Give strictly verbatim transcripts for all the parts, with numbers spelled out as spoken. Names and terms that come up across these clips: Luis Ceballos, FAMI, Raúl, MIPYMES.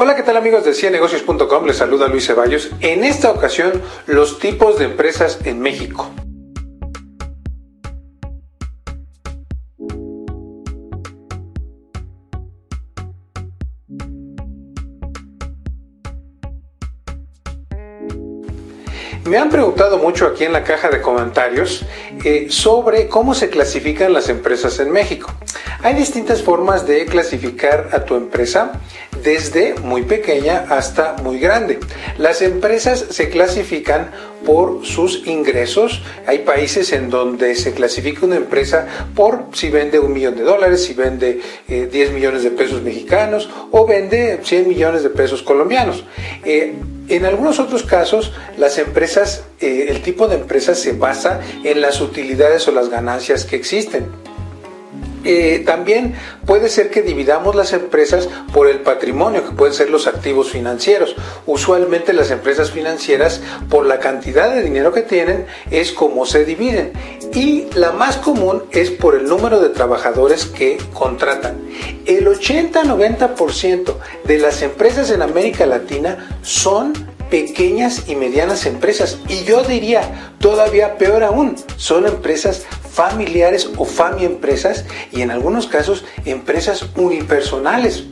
Hola, ¿qué tal amigos de Cienegocios punto com? Les saluda Luis Ceballos. En esta ocasión, los tipos de empresas en México. Me han preguntado mucho aquí en la caja de comentarios eh, sobre cómo se clasifican las empresas en México. Hay distintas formas de clasificar a tu empresa, desde muy pequeña hasta muy grande. Las empresas se clasifican por sus ingresos. Hay países en donde se clasifica una empresa por si vende un millón de dólares, si vende eh, diez millones de pesos mexicanos o vende cien millones de pesos colombianos. Eh, En algunos otros casos, las empresas, eh, el tipo de empresa se basa en las utilidades o las ganancias que existen. Eh, también puede ser que dividamos las empresas por el patrimonio, que pueden ser los activos financieros. Usualmente las empresas financieras, por la cantidad de dinero que tienen, es como se dividen. Y la más común es por el número de trabajadores que contratan. El ochenta a noventa por ciento de las empresas en América Latina son pequeñas y medianas empresas, y yo diría todavía peor aún, son empresas familiares o FAMI empresas, y en algunos casos empresas unipersonales.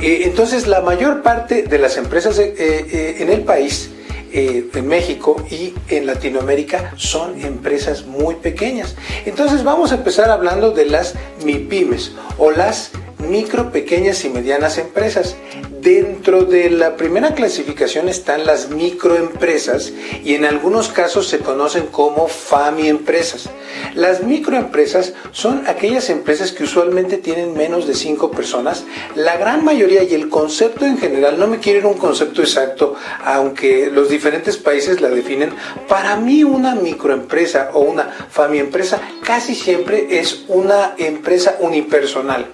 Entonces la mayor parte de las empresas en el país, en México y en Latinoamérica, son empresas muy pequeñas. Entonces vamos a empezar hablando de las MIPYMES o las micro, pequeñas y medianas empresas. Dentro de la primera clasificación están las microempresas, y en algunos casos se conocen como FAMI empresas. Las microempresas son aquellas empresas que usualmente tienen menos de cinco personas. La gran mayoría, y el concepto en general, no me quiero ir a un concepto exacto, aunque los diferentes países la definen. Para mí, una microempresa o una FAMI empresa casi siempre es una empresa unipersonal.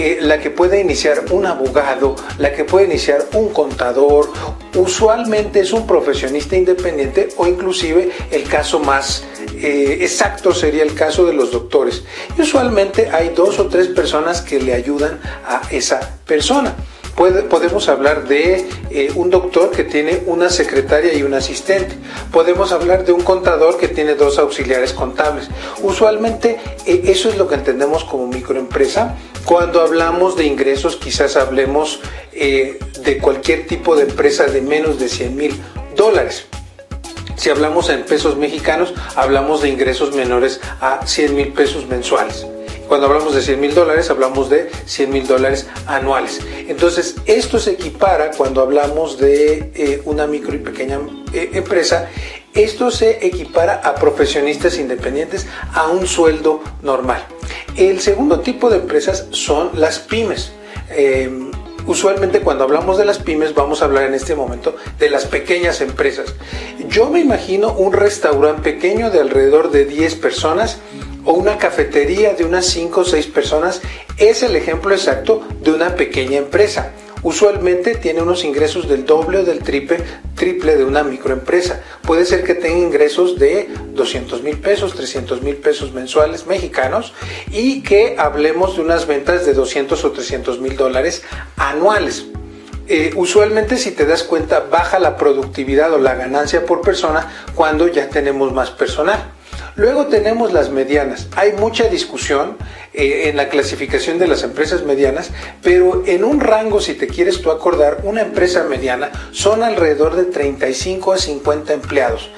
Eh, la que puede iniciar un abogado, la que puede iniciar un contador, usualmente es un profesionista independiente, o inclusive el caso más eh, exacto sería el caso de los doctores. Y usualmente hay dos o tres personas que le ayudan a esa persona. Podemos hablar de eh, un doctor que tiene una secretaria y un asistente. Podemos hablar de un contador que tiene dos auxiliares contables. Usualmente eh, eso es lo que entendemos como microempresa. Cuando hablamos de ingresos, quizás hablemos eh, de cualquier tipo de empresa de menos de cien mil dólares. Si hablamos en pesos mexicanos, hablamos de ingresos menores a cien mil pesos mensuales. Cuando hablamos de cien mil dólares, hablamos de cien mil dólares anuales. Entonces, esto se equipara cuando hablamos de eh, una micro y pequeña eh, empresa. Esto se equipara a profesionistas independientes a un sueldo normal. El segundo tipo de empresas son las pymes. Eh, Usualmente cuando hablamos de las pymes, vamos a hablar en este momento de las pequeñas empresas. Yo me imagino un restaurante pequeño de alrededor de diez personas o una cafetería de unas cinco o seis personas. Es el ejemplo exacto de una pequeña empresa. Usualmente tiene unos ingresos del doble o del triple, triple de una microempresa. Puede ser que tenga ingresos de doscientos mil pesos, trescientos mil pesos mensuales mexicanos, y que hablemos de unas ventas de doscientos o trescientos mil dólares anuales. Eh, usualmente, si te das cuenta, baja la productividad o la ganancia por persona cuando ya tenemos más personal. Luego tenemos las medianas. Hay mucha discusión eh, en la clasificación de las empresas medianas, pero en un rango, si te quieres tú acordar, una empresa mediana son alrededor de treinta y cinco a cincuenta empleados.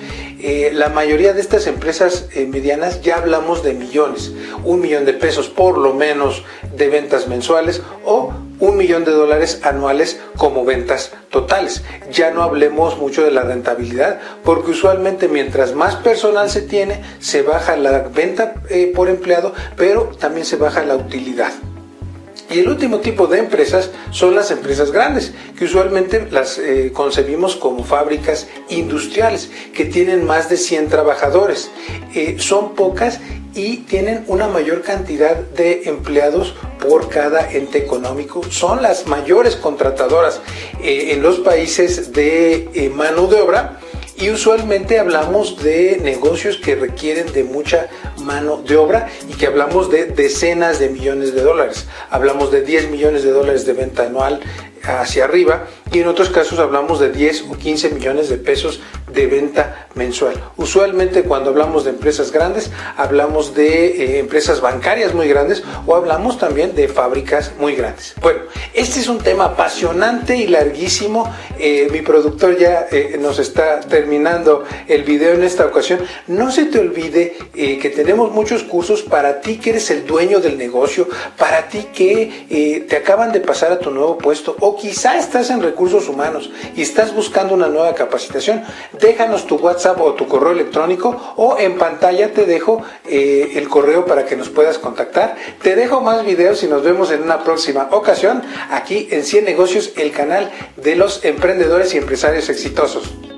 Eh, la mayoría de estas empresas eh, medianas ya hablamos de millones, un millón de pesos por lo menos de ventas mensuales, o un millón de dólares anuales como ventas totales. Ya no hablemos mucho de la rentabilidad, porque usualmente mientras más personal se tiene, se baja la venta eh, por empleado, pero también se baja la utilidad. Y el último tipo de empresas son las empresas grandes, que usualmente las eh, concebimos como fábricas industriales, que tienen más de cien trabajadores. Eh, son pocas y tienen una mayor cantidad de empleados por cada ente económico. Son las mayores contratadoras eh, en los países de eh, mano de obra. Y usualmente hablamos de negocios que requieren de mucha mano de obra y que hablamos de decenas de millones de dólares. Hablamos de diez millones de dólares de venta anual, hacia arriba, y en otros casos hablamos de diez o quince millones de pesos de venta mensual. Usualmente cuando hablamos de empresas grandes, hablamos de eh, empresas bancarias muy grandes, o hablamos también de fábricas muy grandes. Bueno, este es un tema apasionante y larguísimo. Eh, mi productor ya eh, nos está terminando el video en esta ocasión. No se te olvide eh, que tenemos muchos cursos para ti que eres el dueño del negocio, para ti que eh, te acaban de pasar a tu nuevo puesto, o quizá estás en recursos humanos y estás buscando una nueva capacitación. Déjanos tu WhatsApp o tu correo electrónico, o en pantalla te dejo eh, el correo para que nos puedas contactar. Te dejo más videos y nos vemos en una próxima ocasión aquí en cien Negocios, el canal de los emprendedores y empresarios exitosos.